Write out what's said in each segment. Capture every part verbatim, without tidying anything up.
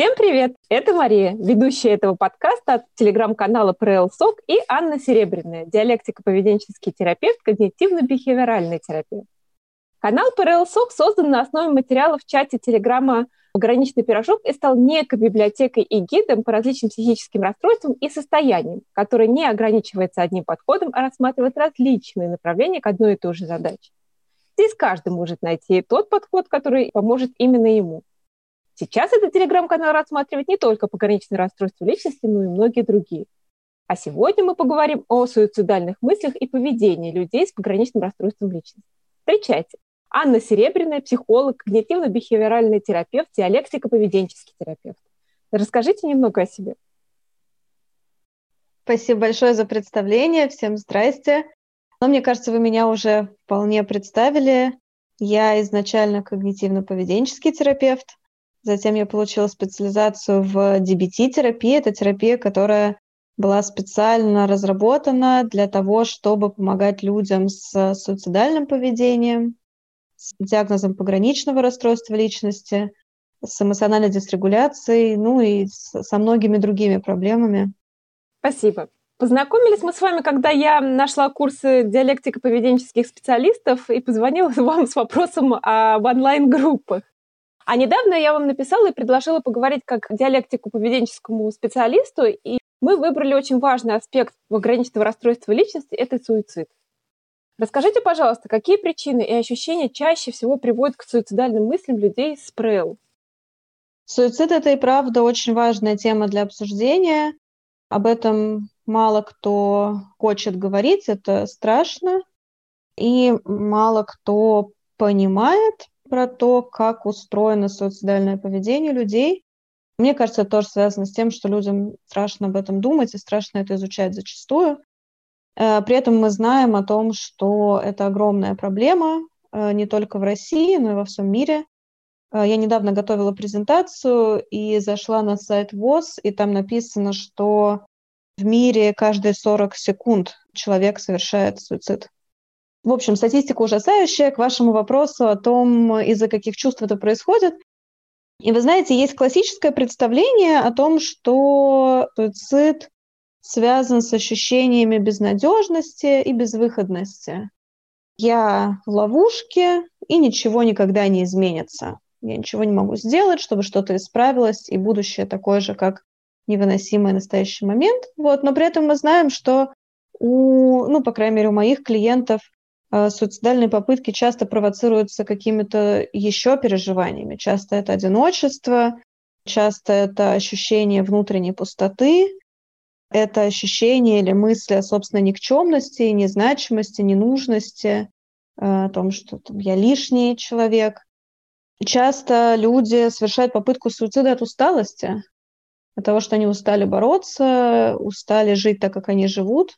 Всем привет! Это Мария, ведущая этого подкаста от телеграм-канала ПРЛ «Сок», и Анна Серебряная, диалектико-поведенческий терапевт, когнитивно-бихевиоральный терапевт. Канал ПРЛ «Сок» создан на основе материалов в чате телеграма «Пограничный пирожок» и стал некой библиотекой и гидом по различным психическим расстройствам и состояниям, который не ограничивается одним подходом, а рассматривает различные направления к одной и той же задаче. Здесь каждый может найти тот подход, который поможет именно ему. Сейчас этот телеграм-канал рассматривает не только пограничные расстройства личности, но и многие другие. А сегодня мы поговорим о суицидальных мыслях и поведении людей с пограничным расстройством личности. Встречайте! Анна Серебряная, психолог, когнитивно-бихевиоральный терапевт, диалектико-поведенческий терапевт. Расскажите немного о себе. Спасибо большое за представление. Всем здрасте. Но мне кажется, вы меня уже вполне представили. Я изначально когнитивно-поведенческий терапевт. Затем я получила специализацию в Д Б Т-терапии. Это терапия, которая была специально разработана для того, чтобы помогать людям с суицидальным поведением, с диагнозом пограничного расстройства личности, с эмоциональной дисрегуляцией, ну и со многими другими проблемами. Спасибо. Познакомились мы с вами, когда я нашла курсы диалектико-поведенческих специалистов и позвонила вам с вопросом об онлайн-группах. А недавно я вам написала и предложила поговорить как диалектику-поведенческому специалисту, и мы выбрали очень важный аспект пограничного расстройства личности – это суицид. Расскажите, пожалуйста, какие причины и ощущения чаще всего приводят к суицидальным мыслям людей с П Р Л? Суицид – это и правда очень важная тема для обсуждения. Об этом мало кто хочет говорить, это страшно, и мало кто понимает про то, как устроено суицидальное поведение людей. Мне кажется, это тоже связано с тем, что людям страшно об этом думать и страшно это изучать зачастую. При этом мы знаем о том, что это огромная проблема не только в России, но и во всем мире. Я недавно готовила презентацию и зашла на сайт ВОЗ, и там написано, что в мире каждые сорок секунд человек совершает суицид. В общем, статистика ужасающая. К вашему вопросу о том, из-за каких чувств это происходит. И вы знаете, есть классическое представление о том, что суицид связан с ощущениями безнадежности и безвыходности. Я в ловушке, и ничего никогда не изменится. Я ничего не могу сделать, чтобы что-то исправилось, и будущее такое же, как невыносимый настоящий момент. Вот. Но при этом мы знаем, что у, ну, по крайней мере, у моих клиентов суицидальные попытки часто провоцируются какими-то еще переживаниями. Часто это одиночество, часто это ощущение внутренней пустоты, это ощущение или мысли о собственной никчемности, незначимости, ненужности, о том, что там, я лишний человек. Часто люди совершают попытку суицида от усталости, от того, что они устали бороться, устали жить так, как они живут.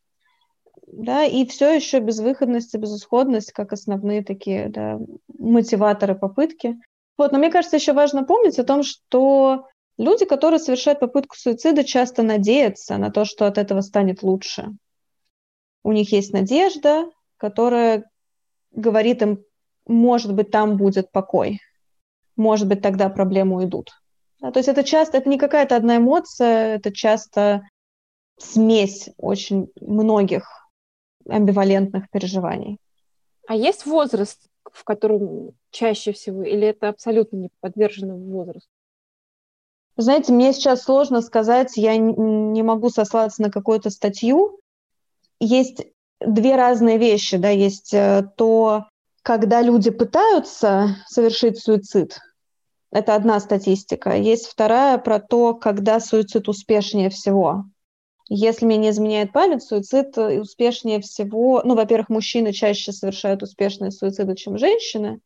Да, и все еще безвыходность и безысходность как основные такие, да, мотиваторы попытки. Вот, но мне кажется, еще важно помнить о том, что люди, которые совершают попытку суицида, часто надеются на то, что от этого станет лучше. У них есть надежда, которая говорит им, может быть, там будет покой, может быть, тогда проблемы уйдут. Да, то есть это часто, это не какая-то одна эмоция, это часто смесь очень многих амбивалентных переживаний. А есть возраст, в котором чаще всего, или это абсолютно не подвержено возрасту? Знаете, мне сейчас сложно сказать, я не могу сослаться на какую-то статью. Есть две разные вещи, да, есть то, когда люди пытаются совершить суицид, это одна статистика. Есть вторая про то, когда суицид успешнее всего. Если мне не изменяет память, суицид успешнее всего... Ну, во-первых, мужчины чаще совершают успешные суициды, чем женщины.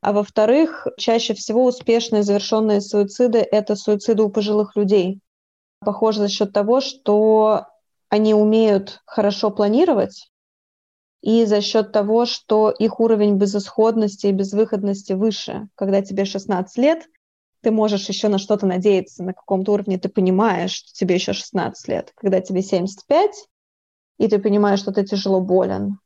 А во-вторых, чаще всего успешные завершенные суициды — это суициды у пожилых людей. Похоже, за счет того, что они умеют хорошо планировать, и за счет того, что их уровень безысходности и безвыходности выше. Когда тебе шестнадцать лет, ты можешь еще на что-то надеяться, на каком-то уровне ты понимаешь, что тебе еще шестнадцать лет, когда тебе семьдесят пять, и ты понимаешь, что ты тяжело болен.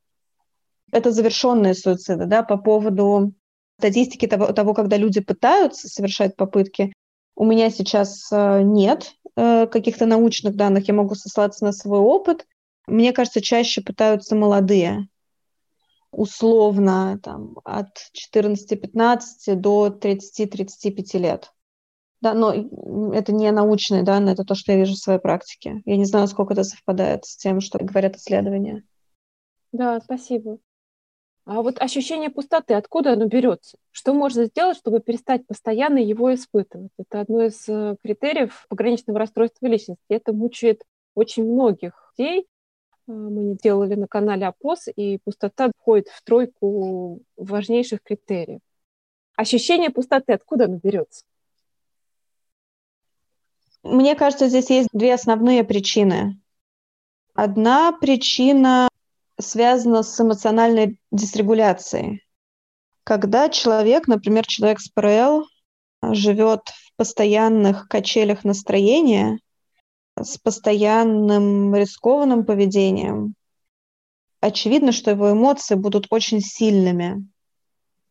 Это завершенные суициды, да, по поводу статистики того, того, когда люди пытаются совершать попытки, У меня сейчас нет каких-то научных данных, я могу сослаться на свой опыт. Мне кажется, чаще пытаются молодые, условно там, от четырнадцати-пятнадцати до тридцати-тридцати пяти лет. Да, но это не научные данные, это то, что я вижу в своей практике. Я не знаю, сколько это совпадает с тем, что говорят исследования. Да, спасибо. А вот ощущение пустоты, откуда оно берется? Что можно сделать, чтобы перестать постоянно его испытывать? Это одно из критериев пограничного расстройства личности. Это мучает очень многих людей. Мы делали на канале опрос, и пустота входит в тройку важнейших критериев. Ощущение пустоты, откуда оно берется? Мне кажется, здесь есть две основные причины. Одна причина связано с эмоциональной дисрегуляцией. Когда человек, например, человек с ПРЛ, живет в постоянных качелях настроения, с постоянным рискованным поведением, очевидно, что его эмоции будут очень сильными.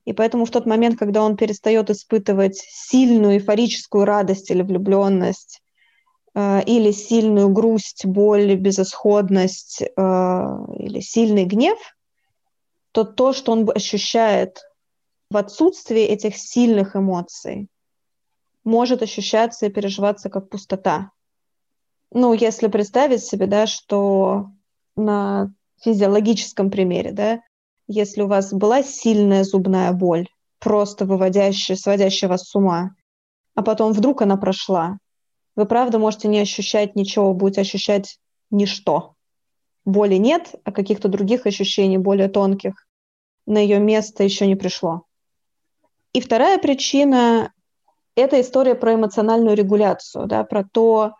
И поэтому в тот момент, когда он перестает испытывать сильную эйфорическую радость или влюбленность, или сильную грусть, боль, безысходность, или сильный гнев, то то, что он ощущает в отсутствии этих сильных эмоций, может ощущаться и переживаться как пустота. Ну, если представить себе, да, что на физиологическом примере, да, если у вас была сильная зубная боль, просто выводящая, сводящая вас с ума, а потом вдруг она прошла, вы, правда, можете не ощущать ничего, будете ощущать ничто. Боли нет, а каких-то других ощущений, более тонких, на ее место еще не пришло. И вторая причина — это история про эмоциональную регуляцию, да, про то,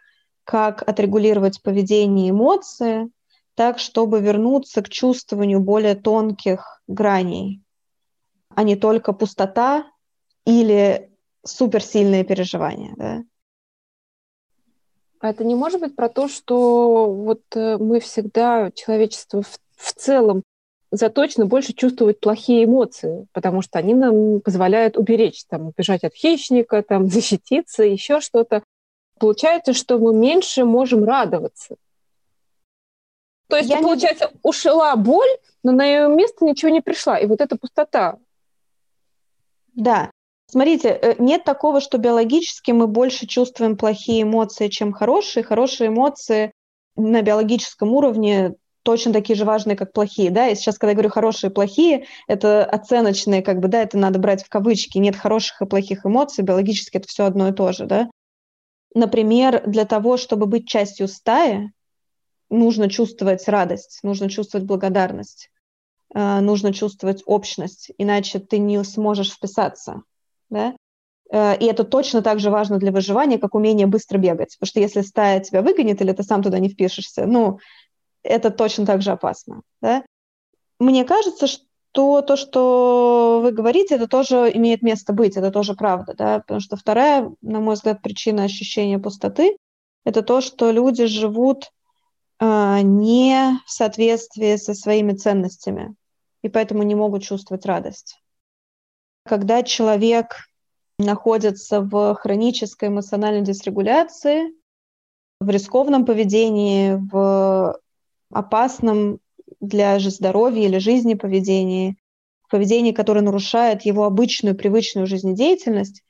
как отрегулировать поведение и эмоции так, чтобы вернуться к чувствованию более тонких граней, а не только пустота или суперсильные переживания, да. А это не может быть про то, что вот мы всегда, человечество в, в целом, заточено больше чувствовать плохие эмоции, потому что они нам позволяют уберечь, там, убежать от хищника, там, защититься, еще что-то. Получается, что мы меньше можем радоваться. То есть, Я получается, не... ушла боль, но на ее место ничего не пришла, и вот эта пустота. Да. Смотрите, нет такого, что биологически мы больше чувствуем плохие эмоции, чем хорошие. Хорошие эмоции на биологическом уровне точно такие же важные, как плохие. Да? И сейчас, когда я говорю «хорошие» и «плохие», это оценочные, как бы, да, это надо брать в кавычки. Нет хороших и плохих эмоций, биологически это все одно и то же. Да? Например, для того, чтобы быть частью стаи, нужно чувствовать радость, нужно чувствовать благодарность, нужно чувствовать общность, иначе ты не сможешь вписаться. Да? И это точно так же важно для выживания, как умение быстро бегать. Потому что если стая тебя выгонит, или ты сам туда не впишешься, ну, это точно так же опасно. Да? Мне кажется, что то, что вы говорите, это тоже имеет место быть, это тоже правда. Да? Потому что вторая, на мой взгляд, причина ощущения пустоты — это то, что люди живут э, не в соответствии со своими ценностями, и поэтому не могут чувствовать радость. Когда человек находится в хронической эмоциональной дисрегуляции, в рискованном поведении, в опасном для здоровья или жизни поведении, поведении, которое нарушает его обычную, привычную жизнедеятельность,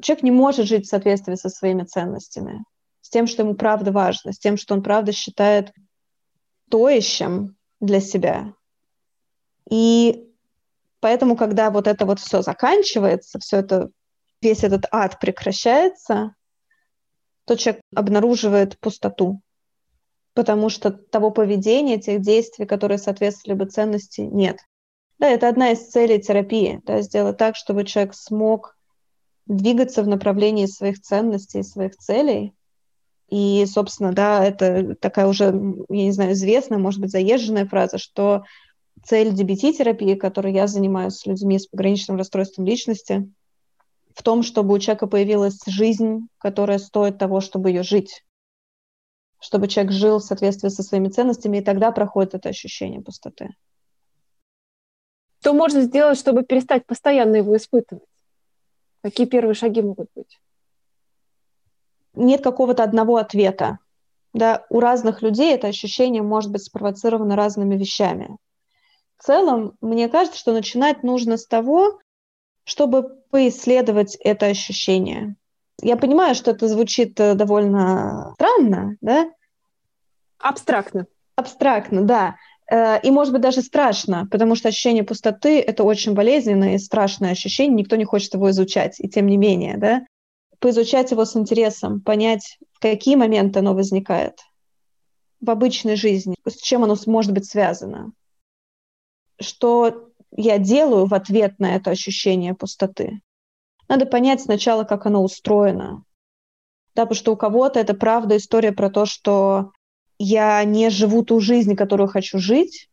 человек не может жить в соответствии со своими ценностями, с тем, что ему правда важно, с тем, что он правда считает стоящим для себя. И поэтому, когда вот это вот все заканчивается, все это, весь этот ад прекращается, то человек обнаруживает пустоту, потому что того поведения, тех действий, которые соответствовали бы ценности, нет. Да, это одна из целей терапии, да, сделать так, чтобы человек смог двигаться в направлении своих ценностей, своих целей. И, собственно, да, это такая уже, я не знаю, известная, может быть, заезженная фраза, что цель ди би ти-терапии, которой я занимаюсь с людьми с пограничным расстройством личности, в том, чтобы у человека появилась жизнь, которая стоит того, чтобы ее жить, чтобы человек жил в соответствии со своими ценностями, и тогда проходит это ощущение пустоты. Что можно сделать, чтобы перестать постоянно его испытывать? Какие первые шаги могут быть? нет какого-то одного ответа. Да? У разных людей это ощущение может быть спровоцировано разными вещами. В целом, мне кажется, что начинать нужно с того, чтобы поисследовать это ощущение. Я понимаю, что это звучит довольно странно, да? Абстрактно. Абстрактно, да. И, может быть, даже страшно, потому что ощущение пустоты – это очень болезненное и страшное ощущение, никто не хочет его изучать, и тем не менее, да? Поизучать его с интересом, понять, в какие моменты оно возникает в обычной жизни, с чем оно может быть связано. Что я делаю в ответ на это ощущение пустоты? Надо понять сначала, как оно устроено. Да, потому что у кого-то это правда история про то, что я не живу ту жизнь, которую хочу жить.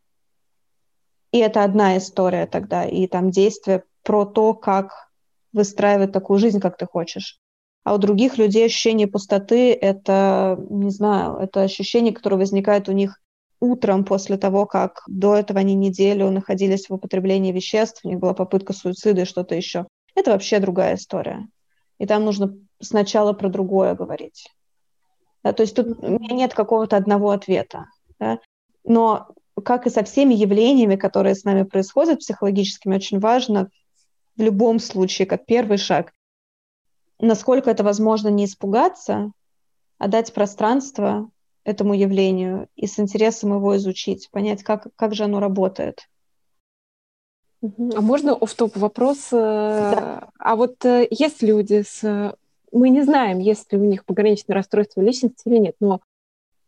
И это одна история тогда. И там действие про то, как выстраивать такую жизнь, как ты хочешь. А у других людей ощущение пустоты — это, не знаю, это ощущение, которое возникает у них утром после того, как до этого они неделю находились в употреблении веществ, у них была попытка суицида и что-то еще. Это вообще другая история. И там нужно сначала про другое говорить. Да, то есть тут у меня нет какого-то одного ответа. Да? Но как и со всеми явлениями, которые с нами происходят психологическими, очень важно в любом случае, как первый шаг, насколько это возможно, не испугаться, а дать пространство этому явлению и с интересом его изучить, понять, как, как же оно работает. А можно офф-топ вопрос? Да. А вот есть люди с... Мы не знаем, есть ли у них пограничное расстройство личности или нет, но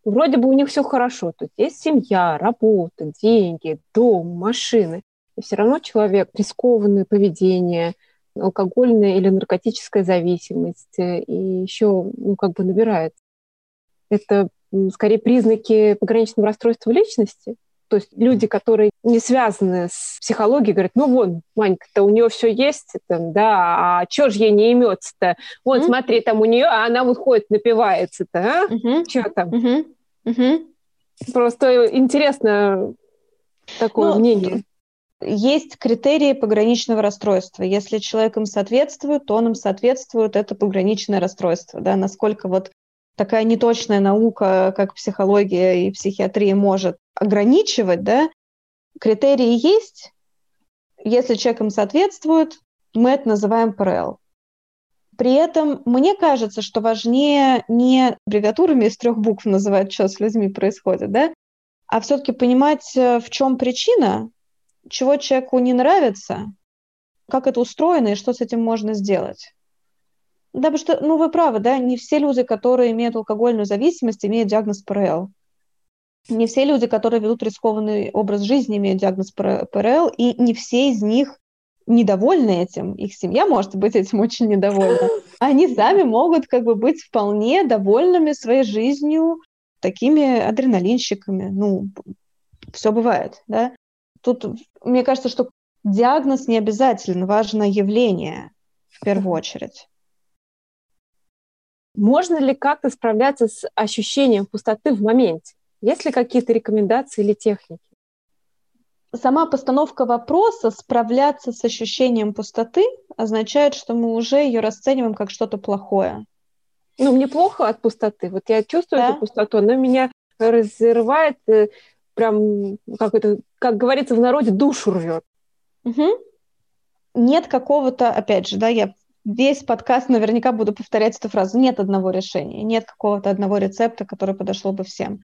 вроде бы у них все хорошо. То есть есть семья, работа, деньги, дом, машины. И все равно человек рискованное поведение, алкогольная или наркотическая зависимость и еще, ну, как бы набирает. Это скорее признаки пограничного расстройства личности. То есть люди, которые не связаны с психологией, говорят, ну вон, Манька-то, у нее все есть, там, да, а чё ж ей не имется-то? Вот, mm-hmm. смотри, там у нее, а она вот ходит, напивается-то, а? Mm-hmm. Чё там? Mm-hmm. Mm-hmm. Просто интересно такое ну, мнение. Есть критерии пограничного расстройства. Если человек им соответствует, то он им соответствует, это пограничное расстройство, да, насколько вот такая неточная наука, как психология и психиатрия, может ограничивать, да, критерии есть. Если человек им соответствует, мы это называем П Р Л. При этом мне кажется, что важнее не аббревиатурами из трех букв называть, что с людьми происходит, да, а все-таки понимать, в чем причина, чего человеку не нравится, как это устроено и что с этим можно сделать. Да, потому что, ну, вы правы, да, не все люди, которые имеют алкогольную зависимость, имеют диагноз П Р Л. Не все люди, которые ведут рискованный образ жизни, имеют диагноз П Р Л, и не все из них недовольны этим. Их семья может быть этим очень недовольна. Они сами могут как бы быть вполне довольными своей жизнью, такими адреналинщиками. Ну, все бывает, да. Тут, мне кажется, что диагноз не обязателен, важно явление в первую очередь. Можно ли как-то справляться с ощущением пустоты в моменте? Есть ли какие-то рекомендации или техники? Сама постановка вопроса «справляться с ощущением пустоты» означает, что мы уже ее расцениваем как что-то плохое. Ну, мне плохо от пустоты. Вот я чувствую да? эту пустоту, она меня разрывает, прям, как, это, как говорится в народе, душу рвет. Угу. Нет какого-то, опять же, да, я... Весь подкаст наверняка буду повторять эту фразу. Нет одного решения, нет какого-то одного рецепта, который подошло бы всем.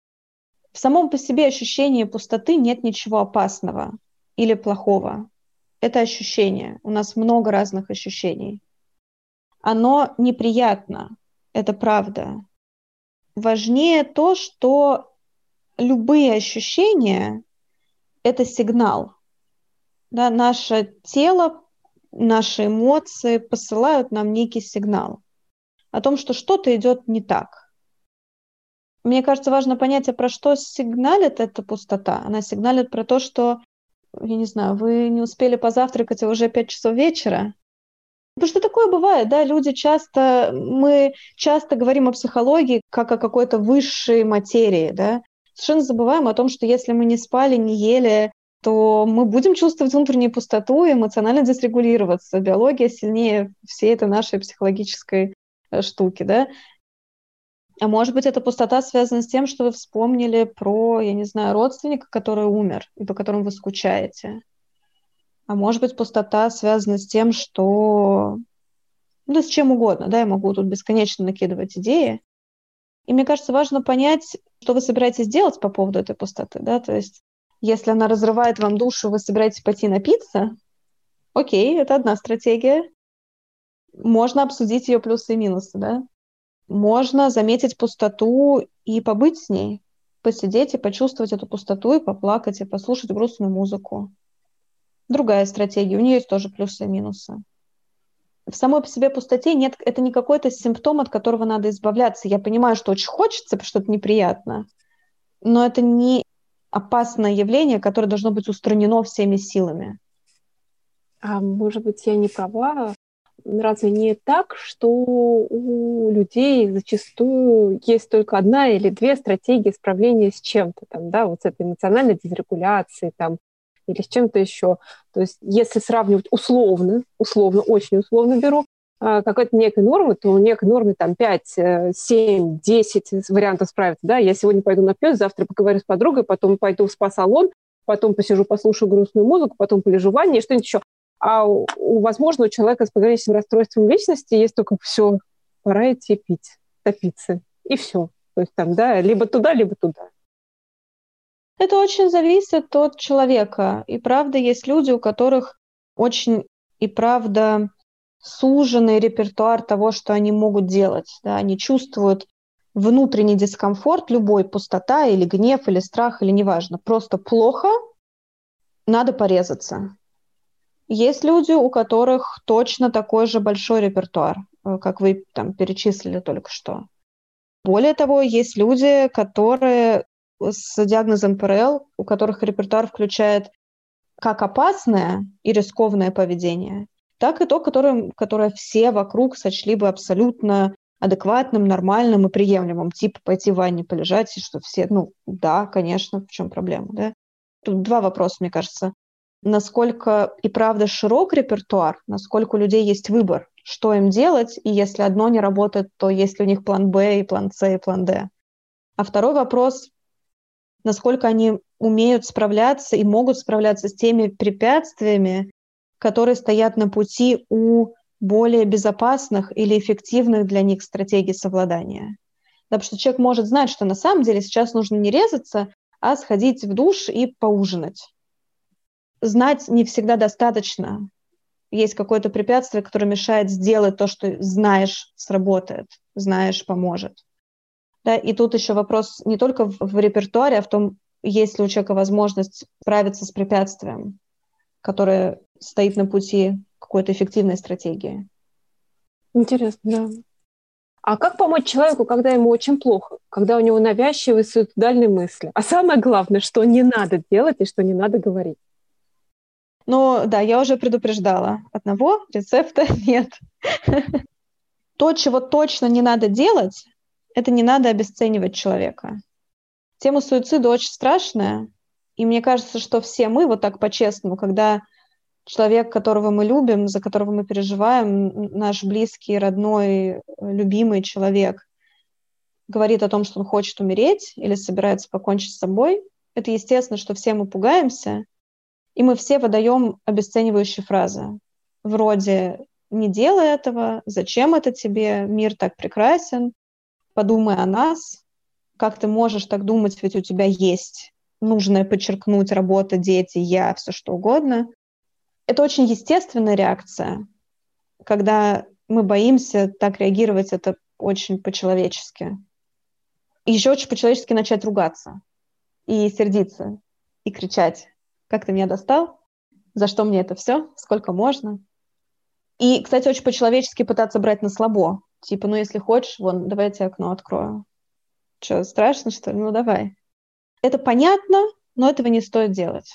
В самом по себе ощущении пустоты нет ничего опасного или плохого. Это ощущение. У нас много разных ощущений. Оно неприятно, это правда. Важнее то, что любые ощущения — это сигнал. Да, наше тело, наши эмоции посылают нам некий сигнал о том, что что-то идет не так. Мне кажется, важно понять, а про что сигналит эта пустота. Она сигналит про то, что, я не знаю, вы не успели позавтракать, а уже пять часов вечера. Потому что такое бывает, да, люди часто, мы часто говорим о психологии как о какой-то высшей материи, да. Совершенно забываем о том, что если мы не спали, не ели, то мы будем чувствовать внутреннюю пустоту и эмоционально дисрегулироваться. Биология сильнее всей этой нашей психологической штуки, да? А может быть, эта пустота связана с тем, что вы вспомнили про, я не знаю, родственника, который умер, и по которому вы скучаете. А может быть, пустота связана с тем, что... Ну, с чем угодно, да, я могу тут бесконечно накидывать идеи. И мне кажется, важно понять, что вы собираетесь делать по поводу этой пустоты, да, то есть если она разрывает вам душу, вы собираетесь пойти напиться, окей, это одна стратегия. Можно обсудить ее плюсы и минусы, да. Можно заметить пустоту и побыть с ней, посидеть и почувствовать эту пустоту, и поплакать, и послушать грустную музыку. Другая стратегия, у нее есть тоже плюсы и минусы. В самой по себе пустоте нет, это не какой-то симптом, от которого надо избавляться. Я понимаю, что очень хочется, потому что это неприятно, но это не опасное явление, которое должно быть устранено всеми силами. А может быть, я не права? Разве не так, что у людей зачастую есть только одна или две стратегии справления с чем-то, там, да, вот с этой эмоциональной дисрегуляцией, там, или с чем-то еще. То есть если сравнивать условно, условно, очень условно беру, какой-то некой нормы, то у некой нормы там пять, семь, десять вариантов справиться. Да? Я сегодня пойду напьюсь, завтра поговорю с подругой, потом пойду в спа-салон, потом посижу, послушаю грустную музыку, потом полежу в ванне и что-нибудь еще. А, у, возможно, у человека с пограничным расстройством личности есть только все, пора идти пить, топиться, и все. То есть там, да, либо туда, либо туда. Это очень зависит от человека. И правда, есть люди, у которых очень и правда суженный репертуар того, что они могут делать. Да? Они чувствуют внутренний дискомфорт, любой пустота или гнев, или страх, или неважно. Просто плохо, надо порезаться. Есть люди, у которых точно такой же большой репертуар, как вы там перечислили только что. Более того, есть люди, которые... с диагнозом ПРЛ, у которых репертуар включает как опасное и рискованное поведение, так и то, которое, которое все вокруг сочли бы абсолютно адекватным, нормальным и приемлемым, типа пойти в ванне полежать, и что все, ну да, конечно, в чем проблема, да? Тут два вопроса, мне кажется. Насколько и правда широк репертуар, насколько у людей есть выбор, что им делать, и если одно не работает, то есть ли у них план Б, и план С, и план Д. А второй вопрос – насколько они умеют справляться и могут справляться с теми препятствиями, которые стоят на пути у более безопасных или эффективных для них стратегий совладания. Да, потому что человек может знать, что на самом деле сейчас нужно не резаться, а сходить в душ и поужинать. Знать не всегда достаточно. Есть какое-то препятствие, которое мешает сделать то, что знаешь, сработает, знаешь, поможет. Да, и тут еще вопрос не только в, в репертуаре, а в том, есть ли у человека возможность справиться с препятствием, которое стоит на пути какой-то эффективной стратегии. Интересно, да. А как помочь человеку, когда ему очень плохо, когда у него навязчивые суицидальные мысли? А самое главное, что не надо делать и что не надо говорить. Ну да, я уже предупреждала. Одного рецепта нет. То, чего точно не надо делать... это не надо обесценивать человека. Тема суицида очень страшная, и мне кажется, что все мы, вот так по-честному, когда человек, которого мы любим, за которого мы переживаем, наш близкий, родной, любимый человек, говорит о том, что он хочет умереть или собирается покончить с собой, это естественно, что все мы пугаемся, и мы все выдаем обесценивающие фразы. Вроде «не делай этого», «зачем это тебе?», «мир так прекрасен», «Подумай о нас», «Как ты можешь так думать, ведь у тебя есть нужное подчеркнуть, работа, дети, я, все что угодно». Это очень естественная реакция. Когда мы боимся так реагировать, это очень по-человечески. Еще очень по-человечески начать ругаться и сердиться, и кричать «Как ты меня достал? За что мне это все? Сколько можно?» И, кстати, очень по-человечески пытаться брать на слабо. Типа, ну, если хочешь, вон, давай я тебе окно открою. Что, страшно, что ли? Ну, давай. Это понятно, но этого не стоит делать.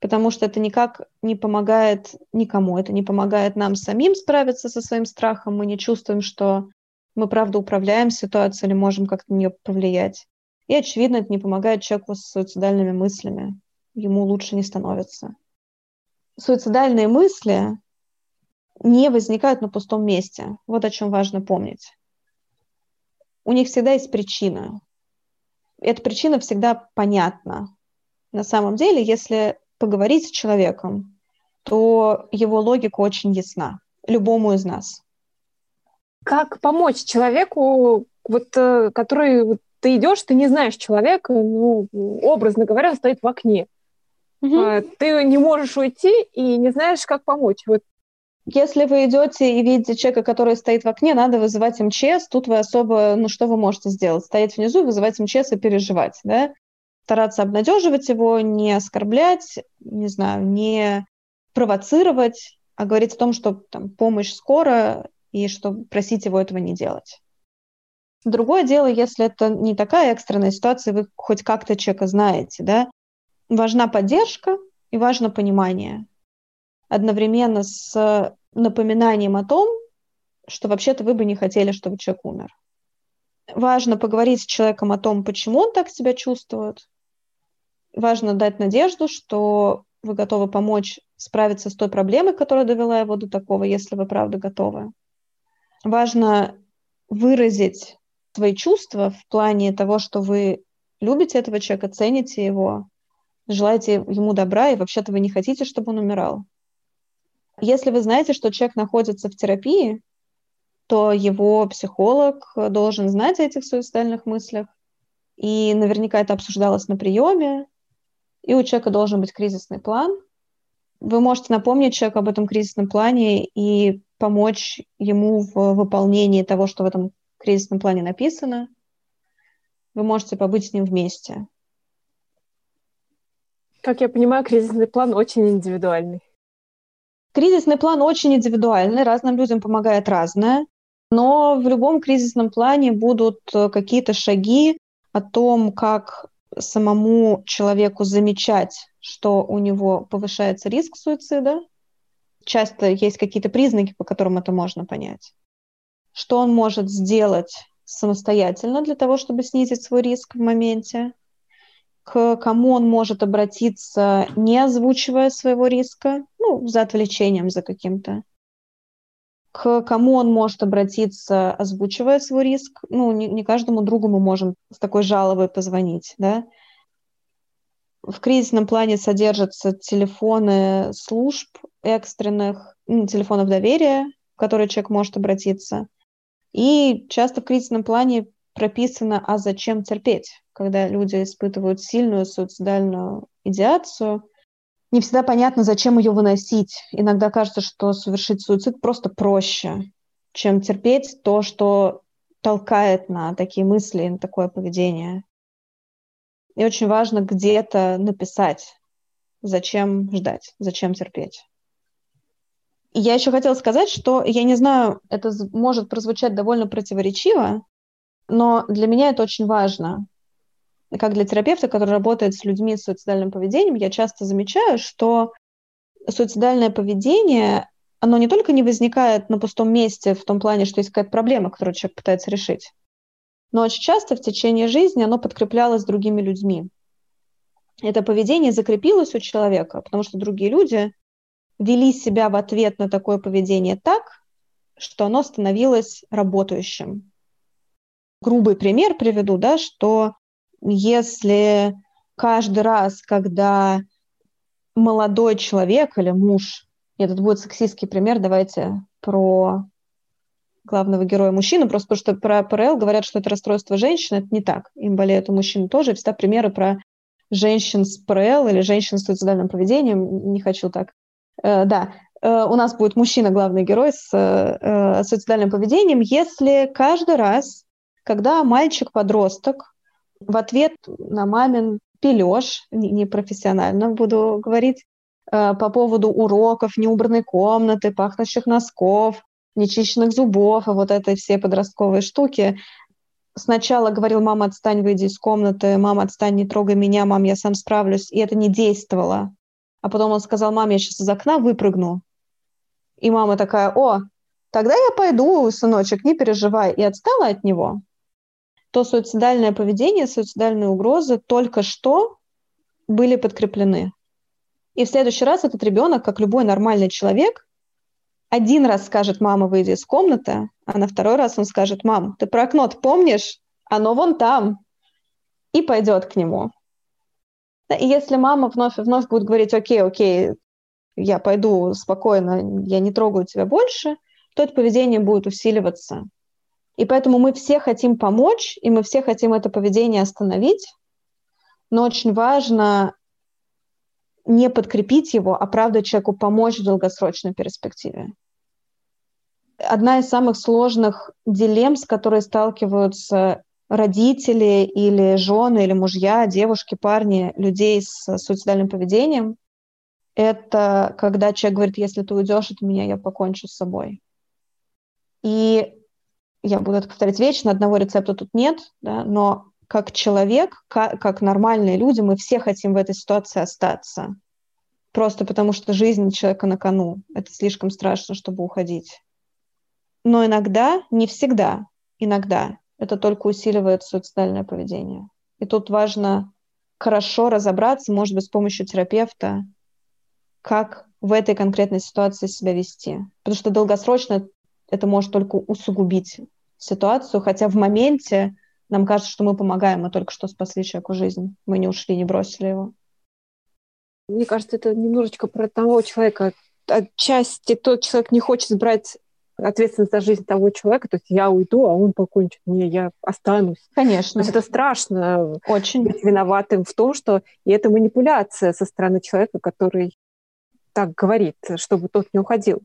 Потому что это никак не помогает никому. Это не помогает нам самим справиться со своим страхом. Мы не чувствуем, что мы, правда, управляем ситуацией или можем как-то на нее повлиять. И, очевидно, это не помогает человеку с суицидальными мыслями. Ему лучше не становится. Суицидальные мысли... не возникают на пустом месте. Вот о чем важно помнить. у них всегда есть причина. Эта причина всегда понятна. На самом деле, если поговорить с человеком, то его логика очень ясна, любому из нас. Как помочь человеку, вот, который вот, ты идешь, ты не знаешь человека, ну, образно говоря, стоит в окне. Mm-hmm. Ты не можешь уйти и не знаешь, как помочь. Вот. Если вы идете и видите человека, который стоит в окне, надо вызывать эм че эс. Тут вы особо, ну что вы можете сделать? Стоять внизу, вызывать эм че эс и переживать, да? Стараться обнадеживать его, не оскорблять, не знаю, не провоцировать, а говорить о том, что там, помощь скоро, и что просить его этого не делать. Другое дело, если это не такая экстренная ситуация, вы хоть как-то человека знаете, да? Важна поддержка и важно понимание. Одновременно с напоминанием о том, что вообще-то вы бы не хотели, чтобы человек умер. Важно поговорить с человеком о том, почему он так себя чувствует. Важно дать надежду, что вы готовы помочь справиться с той проблемой, которая довела его до такого, если вы правда готовы. Важно выразить свои чувства в плане того, что вы любите этого человека, цените его, желаете ему добра, и вообще-то вы не хотите, чтобы он умирал. Если вы знаете, что человек находится в терапии, то его психолог должен знать о этих суицидальных мыслях, и наверняка это обсуждалось на приеме, и у человека должен быть кризисный план. Вы можете напомнить человеку об этом кризисном плане и помочь ему в выполнении того, что в этом кризисном плане написано. Вы можете побыть с ним вместе. Как я понимаю, кризисный план очень индивидуальный. Кризисный план очень индивидуальный, разным людям помогает разное, но в любом кризисном плане будут какие-то шаги о том, как самому человеку замечать, что у него повышается риск суицида. Часто есть какие-то признаки, по которым это можно понять. Что он может сделать самостоятельно для того, чтобы снизить свой риск в моменте. К кому он может обратиться, не озвучивая своего риска, ну, за отвлечением, за каким-то. К кому он может обратиться, озвучивая свой риск. Ну, не, не каждому другу мы можем с такой жалобой позвонить, да. В кризисном плане содержатся телефоны служб экстренных, ну, телефонов доверия, в которые человек может обратиться. И часто в кризисном плане прописано «а зачем терпеть?», когда люди испытывают сильную суицидальную идеацию. Не всегда понятно, зачем ее выносить. Иногда кажется, что совершить суицид просто проще, чем терпеть то, что толкает на такие мысли и на такое поведение. И очень важно где-то написать, зачем ждать, зачем терпеть. И я еще хотела сказать, что, я не знаю, это может прозвучать довольно противоречиво, но для меня это очень важно. Как для терапевта, который работает с людьми с суицидальным поведением, я часто замечаю, что суицидальное поведение, оно не только не возникает на пустом месте в том плане, что есть какая-то проблема, которую человек пытается решить, но очень часто в течение жизни оно подкреплялось другими людьми. Это поведение закрепилось у человека, потому что другие люди вели себя в ответ на такое поведение так, что оно становилось работающим. Грубый пример приведу, да, что если каждый раз, когда молодой человек или муж, нет, это будет сексистский пример, давайте про главного героя мужчину, просто потому что про пэ эр эл говорят, что это расстройство женщин, это не так. Им болеют у мужчин тоже, всегда примеры про женщин с пэ эр эл или женщин с суицидальным поведением, не хочу так. Э, да, э, у нас будет мужчина, главный герой с э, э, суицидальным поведением, если каждый раз, когда мальчик-подросток в ответ на мамин пилёж, непрофессионально буду говорить, по поводу уроков, неубранной комнаты, пахнущих носков, нечищенных зубов и вот этой все подростковые штуки. Сначала говорил: «Мама, отстань, выйди из комнаты», «Мама, отстань, не трогай меня», «Мам, я сам справлюсь», и это не действовало. А потом он сказал: «Мам, я сейчас из окна выпрыгну». И мама такая: «О, тогда я пойду, сыночек, не переживай», и отстала от него. То суицидальное поведение, суицидальные угрозы только что были подкреплены. И в следующий раз этот ребенок, как любой нормальный человек, один раз скажет: мама, выйди из комнаты, а на второй раз он скажет: мам, ты про окно помнишь? Оно вон там. И пойдет к нему. И если мама вновь и вновь будет говорить: окей, окей, я пойду спокойно, я не трогаю тебя больше, то это поведение будет усиливаться. И поэтому мы все хотим помочь, и мы все хотим это поведение остановить, но очень важно не подкрепить его, а правда человеку помочь в долгосрочной перспективе. Одна из самых сложных дилемм, с которой сталкиваются родители или жены, или мужья, девушки, парни, людей с суицидальным поведением, это когда человек говорит: если ты уйдешь от меня, я покончу с собой. И я буду это повторять вечно, одного рецепта тут нет, да, но как человек, как, как нормальные люди, мы все хотим в этой ситуации остаться. Просто потому что жизнь человека на кону. Это слишком страшно, чтобы уходить. Но иногда, не всегда, иногда это только усиливает суицидальное поведение. И тут важно хорошо разобраться, может быть, с помощью терапевта, как в этой конкретной ситуации себя вести. Потому что долгосрочно это может только усугубить ситуацию, хотя в моменте нам кажется, что мы помогаем, мы только что спасли человеку жизнь, мы не ушли, не бросили его. Мне кажется, это немножечко про того человека. Отчасти тот человек не хочет брать ответственность за жизнь того человека, то есть я уйду, а он покончит, не, я останусь. Конечно. То есть это страшно. Очень. Быть виноватым в том, что... И это манипуляция со стороны человека, который так говорит, чтобы тот не уходил.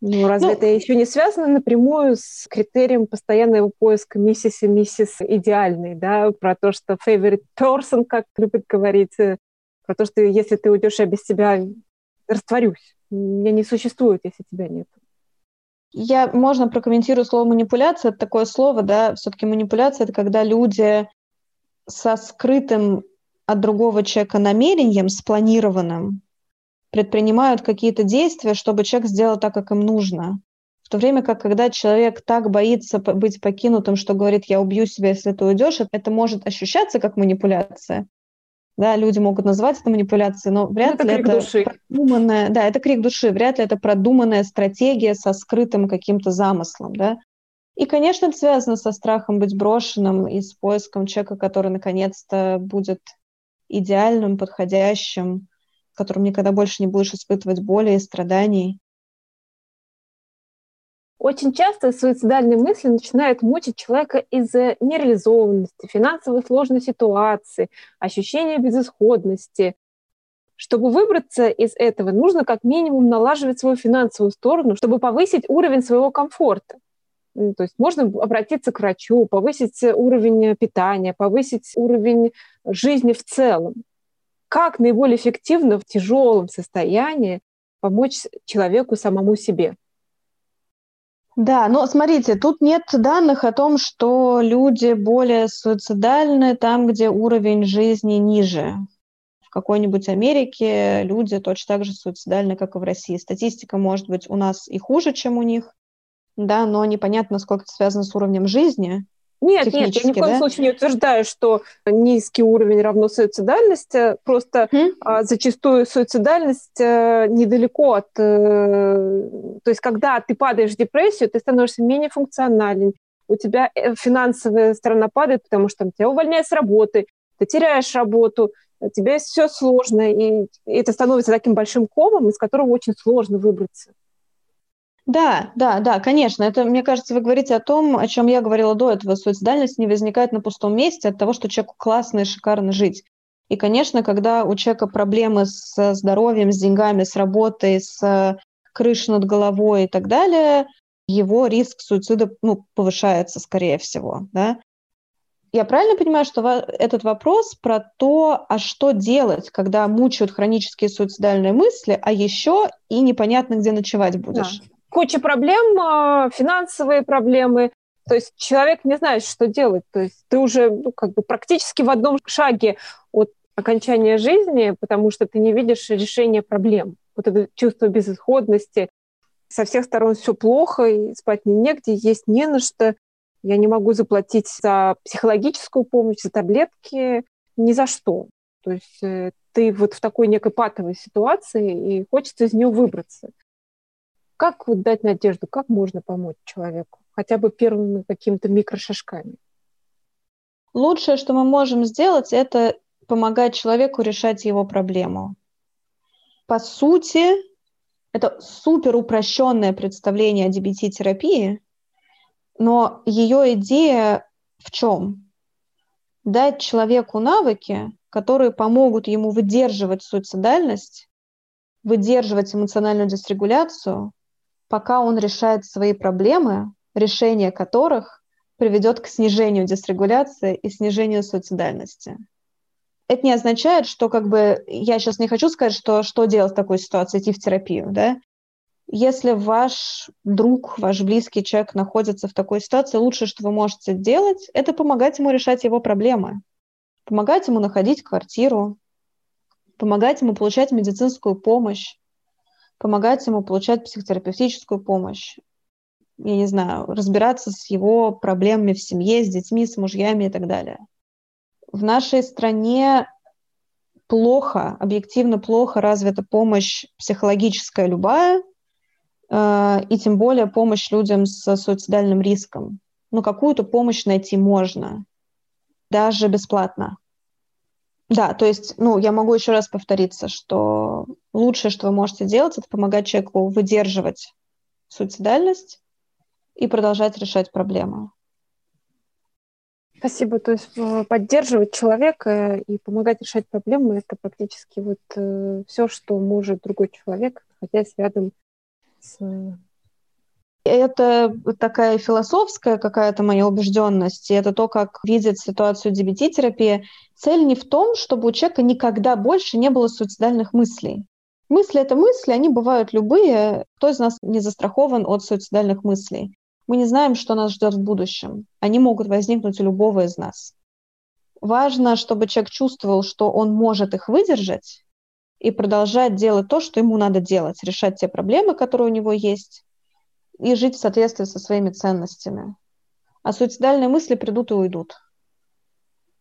Ну, разве ну, это еще не связано напрямую с критерием постоянного поиска миссис и миссис идеальной, да, про то, что favorite person, как любят говорить, про то, что если ты уйдешь, я без тебя растворюсь, меня не существует, если тебя нет. Я, можно, прокомментирую слово манипуляция, это такое слово, да, все-таки манипуляция — это когда люди со скрытым от другого человека намерением, спланированным, предпринимают какие-то действия, чтобы человек сделал так, как им нужно. В то время как, когда человек так боится быть покинутым, что говорит: я убью себя, если ты уйдешь, это может ощущаться как манипуляция. Да, люди могут называть это манипуляцией, но вряд ли это продуманная... Да, это крик души. Вряд ли это продуманная стратегия со скрытым каким-то замыслом, да. И, конечно, это связано со страхом быть брошенным и с поиском человека, который, наконец-то, будет идеальным, подходящим, которым никогда больше не будешь испытывать боли и страданий. Очень часто суицидальные мысли начинают мучить человека из-за нереализованности, финансовой сложной ситуации, ощущения безысходности. Чтобы выбраться из этого, нужно как минимум налаживать свою финансовую сторону, чтобы повысить уровень своего комфорта. То есть можно обратиться к врачу, повысить уровень питания, повысить уровень жизни в целом. Как наиболее эффективно в тяжелом состоянии помочь человеку самому себе? Да, но смотрите, тут нет данных о том, что люди более суицидальны там, где уровень жизни ниже. В какой-нибудь Америке люди точно так же суицидальны, как и в России. Статистика, может быть, у нас и хуже, чем у них, да, но непонятно, насколько это связано с уровнем жизни. Нет, нет, я ни в коем да? случае не утверждаю, что низкий уровень равно суицидальности, просто mm-hmm. а, зачастую суицидальность а, недалеко от... Э, то есть когда ты падаешь в депрессию, ты становишься менее функционален, у тебя финансовая сторона падает, потому что тебя увольняют с работы, ты теряешь работу, тебе все сложно, и это становится таким большим комом, из которого очень сложно выбраться. Да, да, да, конечно. Это, мне кажется, вы говорите о том, о чем я говорила до этого. Суицидальность не возникает на пустом месте от того, что человеку классно и шикарно жить. И, конечно, когда у человека проблемы с здоровьем, с деньгами, с работой, с крышей над головой и так далее, его риск суицида, ну, повышается, скорее всего, да? Я правильно понимаю, что этот вопрос про то, а что делать, когда мучают хронические суицидальные мысли, а еще и непонятно, где ночевать будешь? Да. Куча проблем, финансовые проблемы. То есть человек не знает, что делать. То есть ты уже ну, как бы практически в одном шаге от окончания жизни, потому что ты не видишь решения проблем. Вот это чувство безысходности. Со всех сторон все плохо, и спать мне негде, есть не на что. Я не могу заплатить за психологическую помощь, за таблетки, ни за что. То есть ты вот в такой некой патовой ситуации, и хочется из нее выбраться. Как вот дать надежду, как можно помочь человеку, хотя бы первыми какими-то микрошажками? Лучшее, что мы можем сделать, это помогать человеку решать его проблему. По сути, это супер упрощенное представление о ди би ти-терапии, но ее идея в чем? Дать человеку навыки, которые помогут ему выдерживать суицидальность, выдерживать эмоциональную дисрегуляцию, пока он решает свои проблемы, решение которых приведет к снижению дисрегуляции и снижению суицидальности. Это не означает, что как бы я сейчас не хочу сказать, что, что делать в такой ситуации, идти в терапию, да? Если ваш друг, ваш близкий человек находится в такой ситуации, лучшее, что вы можете делать, это помогать ему решать его проблемы, помогать ему находить квартиру, помогать ему получать медицинскую помощь, помогать ему получать психотерапевтическую помощь, я не знаю, разбираться с его проблемами в семье, с детьми, с мужьями и так далее. В нашей стране плохо, объективно плохо развита помощь психологическая любая, и тем более помощь людям с суицидальным риском. Но какую-то помощь найти можно, даже бесплатно. Да, то есть, ну, я могу еще раз повториться, что лучшее, что вы можете делать, это помогать человеку выдерживать суицидальность и продолжать решать проблемы. Спасибо. То есть поддерживать человека и помогать решать проблемы — это практически вот э, все, что может другой человек, находясь рядом с... Это такая философская какая-то моя убежденность, и это то, как видит ситуацию ди би ти-терапия. Цель не в том, чтобы у человека никогда больше не было суицидальных мыслей. Мысли — это мысли, они бывают любые. Кто из нас не застрахован от суицидальных мыслей? Мы не знаем, что нас ждет в будущем. Они могут возникнуть у любого из нас. Важно, чтобы человек чувствовал, что он может их выдержать и продолжать делать то, что ему надо делать, решать те проблемы, которые у него есть, и жить в соответствии со своими ценностями. А суицидальные мысли придут и уйдут.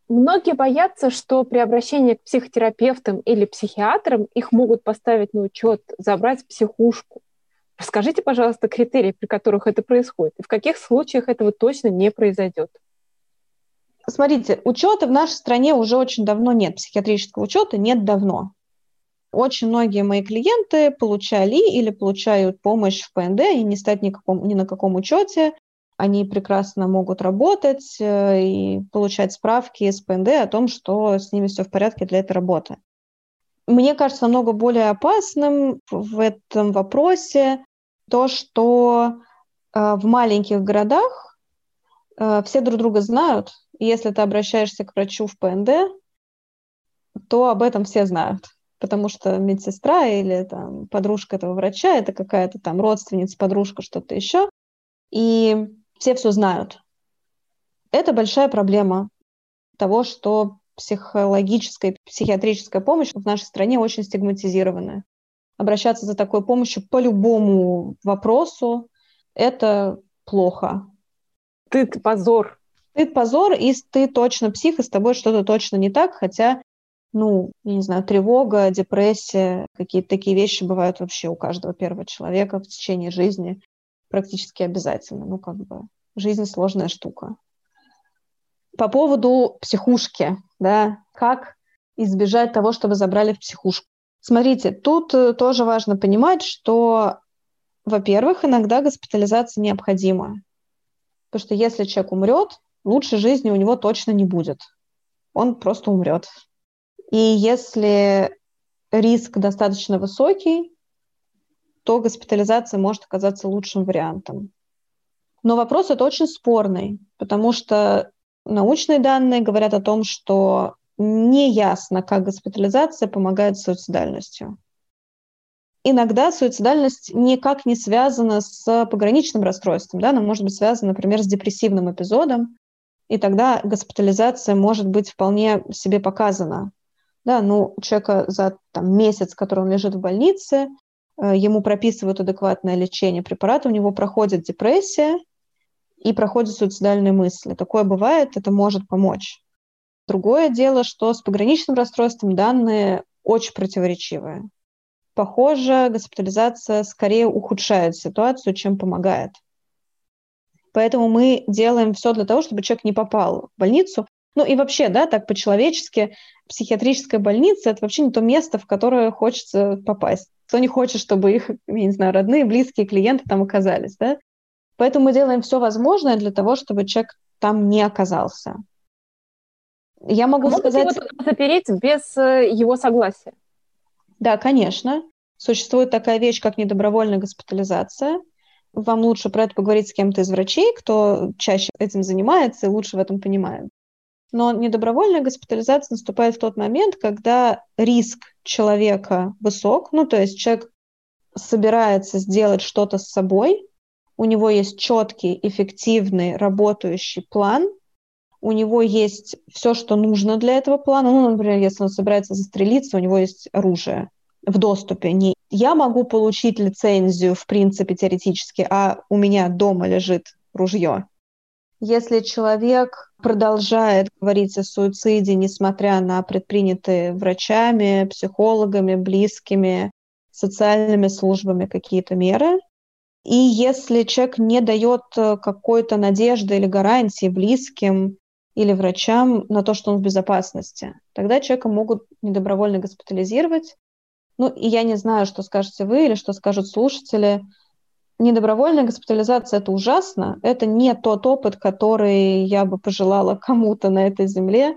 Многие боятся, что при обращении к психотерапевтам или психиатрам их могут поставить на учет, забрать в психушку. Расскажите, пожалуйста, критерии, при которых это происходит, и в каких случаях этого точно не произойдет. Смотрите, учета в нашей стране уже очень давно нет, психиатрического учета нет давно. Очень многие мои клиенты получали или получают помощь в пэ эн дэ и не стоят ни, каком, ни на каком учете. Они прекрасно могут работать и получать справки из пэ эн дэ о том, что с ними все в порядке для этой работы. Мне кажется, намного более опасным в этом вопросе то, что в маленьких городах все друг друга знают. И если ты обращаешься к врачу в пэ эн дэ, то об этом все знают. Потому что медсестра или там, подружка этого врача, это какая-то там родственница, подружка, что-то еще, и все все знают. Это большая проблема того, что психологическая и психиатрическая помощь в нашей стране очень стигматизирована. Обращаться за такой помощью по любому вопросу – это плохо. Стыд, позор. Стыд, позор, и ты точно псих, и с тобой что-то точно не так, хотя... Ну, я не знаю, тревога, депрессия, какие-то такие вещи бывают вообще у каждого первого человека в течение жизни практически обязательно. Ну, как бы, жизнь сложная штука. По поводу психушки, да, как избежать того, чтобы забрали в психушку. Смотрите, тут тоже важно понимать, что, во-первых, иногда госпитализация необходима. Потому что если человек умрет, лучшей жизни у него точно не будет. Он просто умрет. И если риск достаточно высокий, то госпитализация может оказаться лучшим вариантом. Но вопрос это очень спорный, потому что научные данные говорят о том, что неясно, как госпитализация помогает с суицидальностью. Иногда суицидальность никак не связана с пограничным расстройством, да? Она может быть связана, например, с депрессивным эпизодом, и тогда госпитализация может быть вполне себе показана. Да, ну, человека за там, месяц, который он лежит в больнице, ему прописывают адекватное лечение препарата, у него проходит депрессия и проходят суицидальные мысли. Такое бывает, это может помочь. Другое дело, что с пограничным расстройством данные очень противоречивые. похоже, госпитализация скорее ухудшает ситуацию, чем помогает. Поэтому мы делаем все для того, чтобы человек не попал в больницу. Ну и вообще, да, так по-человечески, психиатрическая больница – это вообще не то место, в которое хочется попасть. Кто не хочет, чтобы их, я не знаю, родные, близкие, клиенты там оказались, да? Поэтому мы делаем все возможное для того, чтобы человек там не оказался. Я могу а сказать... Могут его туда запереть без его согласия? Да, конечно. Существует такая вещь, как недобровольная госпитализация. Вам лучше про это поговорить с кем-то из врачей, кто чаще этим занимается и лучше в этом понимает. Но недобровольная госпитализация наступает в тот момент, когда риск человека высок, ну, то есть человек собирается сделать что-то с собой, у него есть четкий, эффективный, работающий план, у него есть все, что нужно для этого плана. Ну, например, если он собирается застрелиться, у него есть оружие в доступе. Не я могу получить лицензию, в принципе, теоретически, а у меня дома лежит ружье. Если человек продолжает говорить о суициде, несмотря на предпринятые врачами, психологами, близкими, социальными службами какие-то меры, и если человек не дает какой-то надежды или гарантии близким или врачам на то, что он в безопасности, тогда человека могут недобровольно госпитализировать. Ну, и я не знаю, что скажете вы или что скажут слушатели. Недобровольная госпитализация – это ужасно. Это не тот опыт, который я бы пожелала кому-то на этой земле.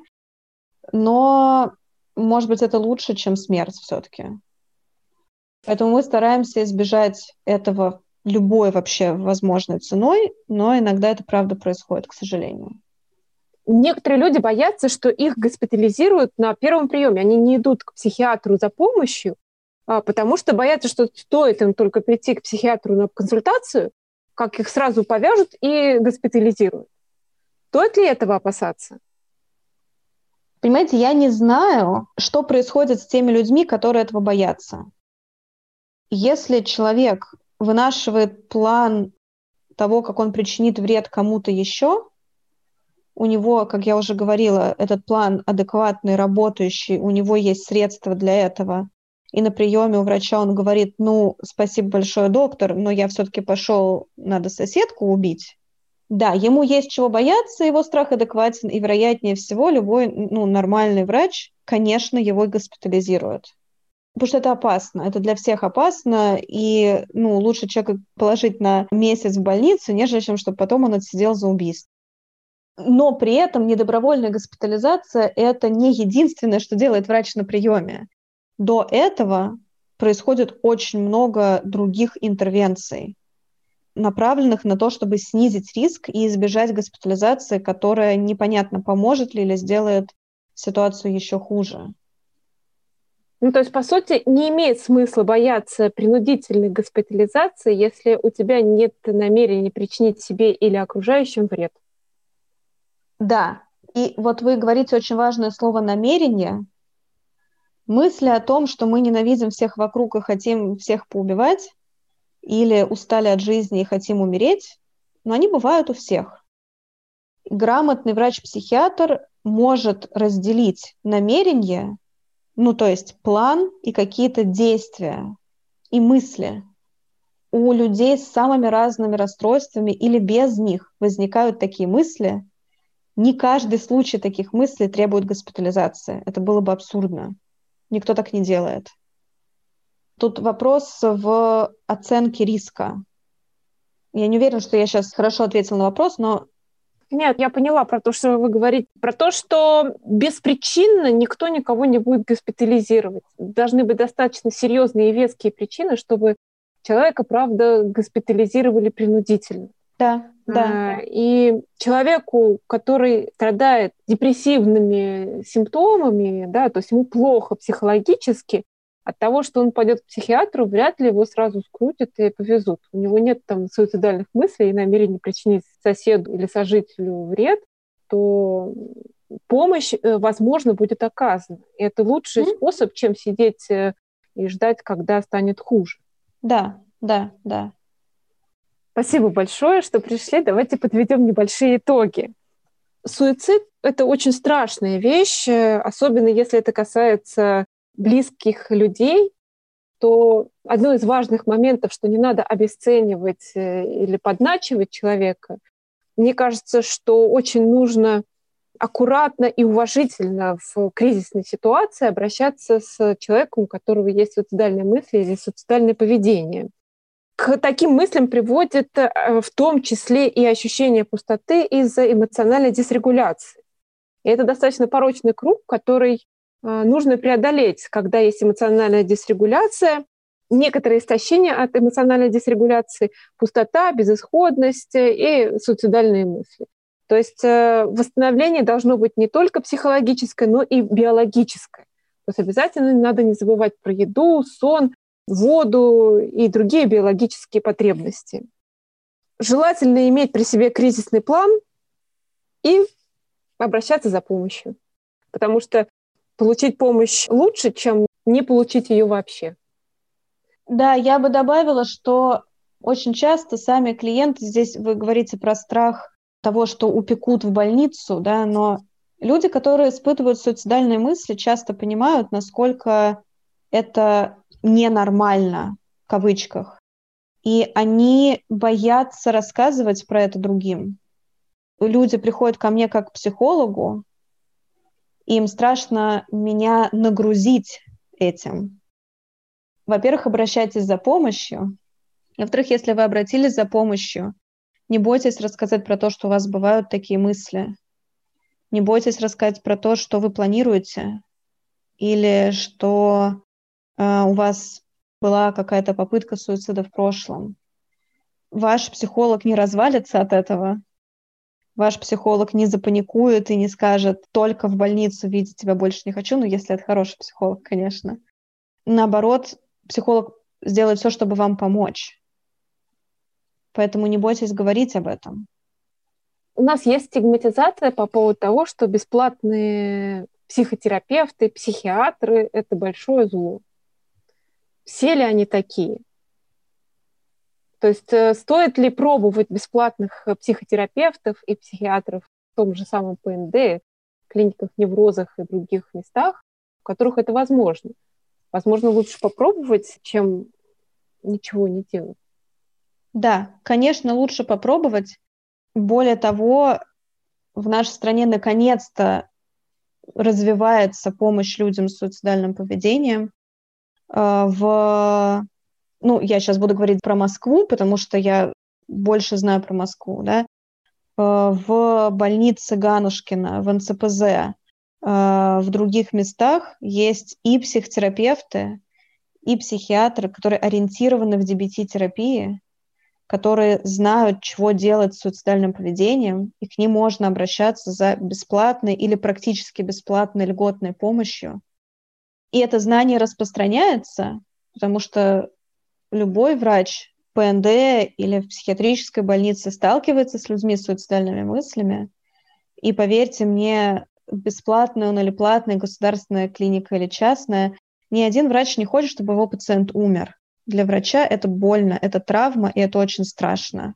Но, может быть, это лучше, чем смерть все-таки. Поэтому мы стараемся избежать этого любой вообще возможной ценой, но иногда это правда происходит, к сожалению. Некоторые люди боятся, что их госпитализируют на первом приеме. Они не идут к психиатру за помощью, потому что боятся, что стоит им только прийти к психиатру на консультацию, как их сразу повяжут и госпитализируют. Стоит ли этого опасаться? Понимаете, я не знаю, что происходит с теми людьми, которые этого боятся. Если человек вынашивает план того, как он причинит вред кому-то еще, у него, как я уже говорила, этот план адекватный, работающий, у него есть средства для этого, и на приеме у врача он говорит: ну, спасибо большое, доктор, но я все-таки пошел, надо соседку убить. Да, ему есть чего бояться, его страх адекватен, и, вероятнее всего, любой ну, нормальный врач, конечно, его госпитализирует. Потому что это опасно, это для всех опасно, и ну, лучше человека положить на месяц в больницу, нежели чем чтобы потом он отсидел за убийство. Но при этом недобровольная госпитализация – это не единственное, что делает врач на приеме. До этого происходит очень много других интервенций, направленных на то, чтобы снизить риск и избежать госпитализации, которая непонятно, поможет ли или сделает ситуацию еще хуже. Ну, то есть, по сути, не имеет смысла бояться принудительной госпитализации, если у тебя нет намерения причинить себе или окружающим вред. Да, и вот вы говорите очень важное слово «намерение». Мысли о том, что мы ненавидим всех вокруг и хотим всех поубивать, или устали от жизни и хотим умереть, но они бывают у всех. Грамотный врач-психиатр может разделить намерение, ну, то есть план и какие-то действия и мысли. У людей с самыми разными расстройствами или без них возникают такие мысли. Не каждый случай таких мыслей требует госпитализации. Это было бы абсурдно. Никто так не делает. Тут вопрос в оценке риска. Я не уверена, что я сейчас хорошо ответила на вопрос, но... Нет, я поняла про то, что вы говорите. Про то, что беспричинно никто никого не будет госпитализировать. Должны быть достаточно серьезные и веские причины, чтобы человека, правда, госпитализировали принудительно. Да, да. И человеку, который страдает депрессивными симптомами, да, то есть ему плохо психологически, от того, что он пойдет к психиатру, вряд ли его сразу скрутят и повезут. У него нет там суицидальных мыслей и намерений причинить соседу или сожителю вред, то помощь, возможно, будет оказана. И это лучший mm-hmm. способ, чем сидеть и ждать, когда станет хуже. Да, да, да. Спасибо большое, что пришли. Давайте подведем небольшие итоги. Суицид – это очень страшная вещь, особенно если это касается близких людей. что одно из важных моментов, что не надо обесценивать или подначивать человека, мне кажется, что очень нужно аккуратно и уважительно в кризисной ситуации обращаться с человеком, у которого есть суицидальные мысли или суицидальное поведение. К таким мыслям приводит в том числе и ощущение пустоты из-за эмоциональной дисрегуляции. И это достаточно порочный круг, который нужно преодолеть, когда есть эмоциональная дисрегуляция, некоторое истощение от эмоциональной дисрегуляции, пустота, безысходность и суицидальные мысли. То есть восстановление должно быть не только психологическое, но и биологическое. То есть обязательно надо не забывать про еду, сон, воду и другие биологические потребности. Желательно иметь при себе кризисный план и обращаться за помощью, потому что получить помощь лучше, чем не получить ее вообще. Да, я бы добавила, что очень часто сами клиенты, здесь вы говорите про страх того, что упекут в больницу, да, но люди, которые испытывают суицидальные мысли, часто понимают, насколько это ненормально, в кавычках, и они боятся рассказывать про это другим. Люди приходят ко мне как к психологу, и им страшно меня нагрузить этим. Во-первых, обращайтесь за помощью. Во-вторых, если вы обратились за помощью, не бойтесь рассказать про то, что у вас бывают такие мысли. Не бойтесь рассказать про то, что вы планируете, или что э, у вас была какая-то попытка суицида в прошлом. Ваш психолог не развалится от этого. Ваш психолог не запаникует и не скажет: «Только в больницу, видеть тебя больше не хочу», ну, если это хороший психолог, конечно. Наоборот, психолог сделает все, чтобы вам помочь. Поэтому не бойтесь говорить об этом. У нас есть стигматизация по поводу того, что бесплатные психотерапевты, психиатры — это большое зло. Все ли они такие? То есть стоит ли пробовать бесплатных психотерапевтов и психиатров в том же самом ПНД, клиниках, неврозах и других местах, в которых это возможно? Возможно, лучше попробовать, чем ничего не делать. Да, конечно, лучше попробовать. Более того, в нашей стране наконец-то развивается помощь людям с суицидальным поведением. В... Ну, я сейчас буду говорить про Москву, потому что я больше знаю про Москву, да? В больнице Ганнушкина, в эн цэ пэ зэ, в других местах есть и психотерапевты, и психиатры, которые ориентированы в дэ бэ тэ-терапии, которые знают, чего делать с суицидальным поведением, и к ним можно обращаться за бесплатной или практически бесплатной льготной помощью. И это знание распространяется, потому что любой врач в пэ эн дэ или в психиатрической больнице сталкивается с людьми с суицидальными мыслями. И поверьте мне, бесплатная он или платная, государственная клиника или частная, ни один врач не хочет, чтобы его пациент умер. Для врача это больно, это травма, и это очень страшно.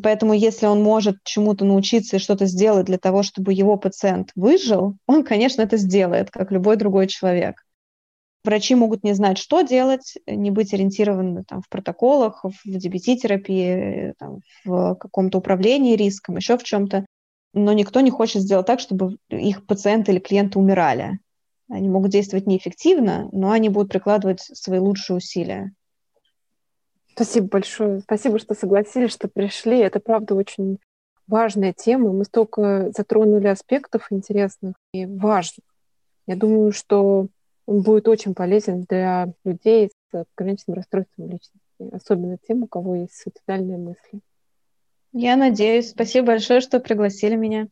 Поэтому если он может чему-то научиться и что-то сделать для того, чтобы его пациент выжил, он, конечно, это сделает, как любой другой человек. Врачи могут не знать, что делать, не быть ориентированы там, в протоколах, в дэ бэ тэ-терапии, там, в каком-то управлении риском, еще в чем-то. Но никто не хочет сделать так, чтобы их пациенты или клиенты умирали. Они могут действовать неэффективно, но они будут прикладывать свои лучшие усилия. Спасибо большое. Спасибо, что согласились, что пришли. Это, правда, очень важная тема. Мы столько затронули аспектов интересных и важных. Я думаю, что он будет очень полезен для людей с ограниченным расстройством личности, особенно тем, у кого есть суицидальные мысли. Я надеюсь. Спасибо большое, что пригласили меня.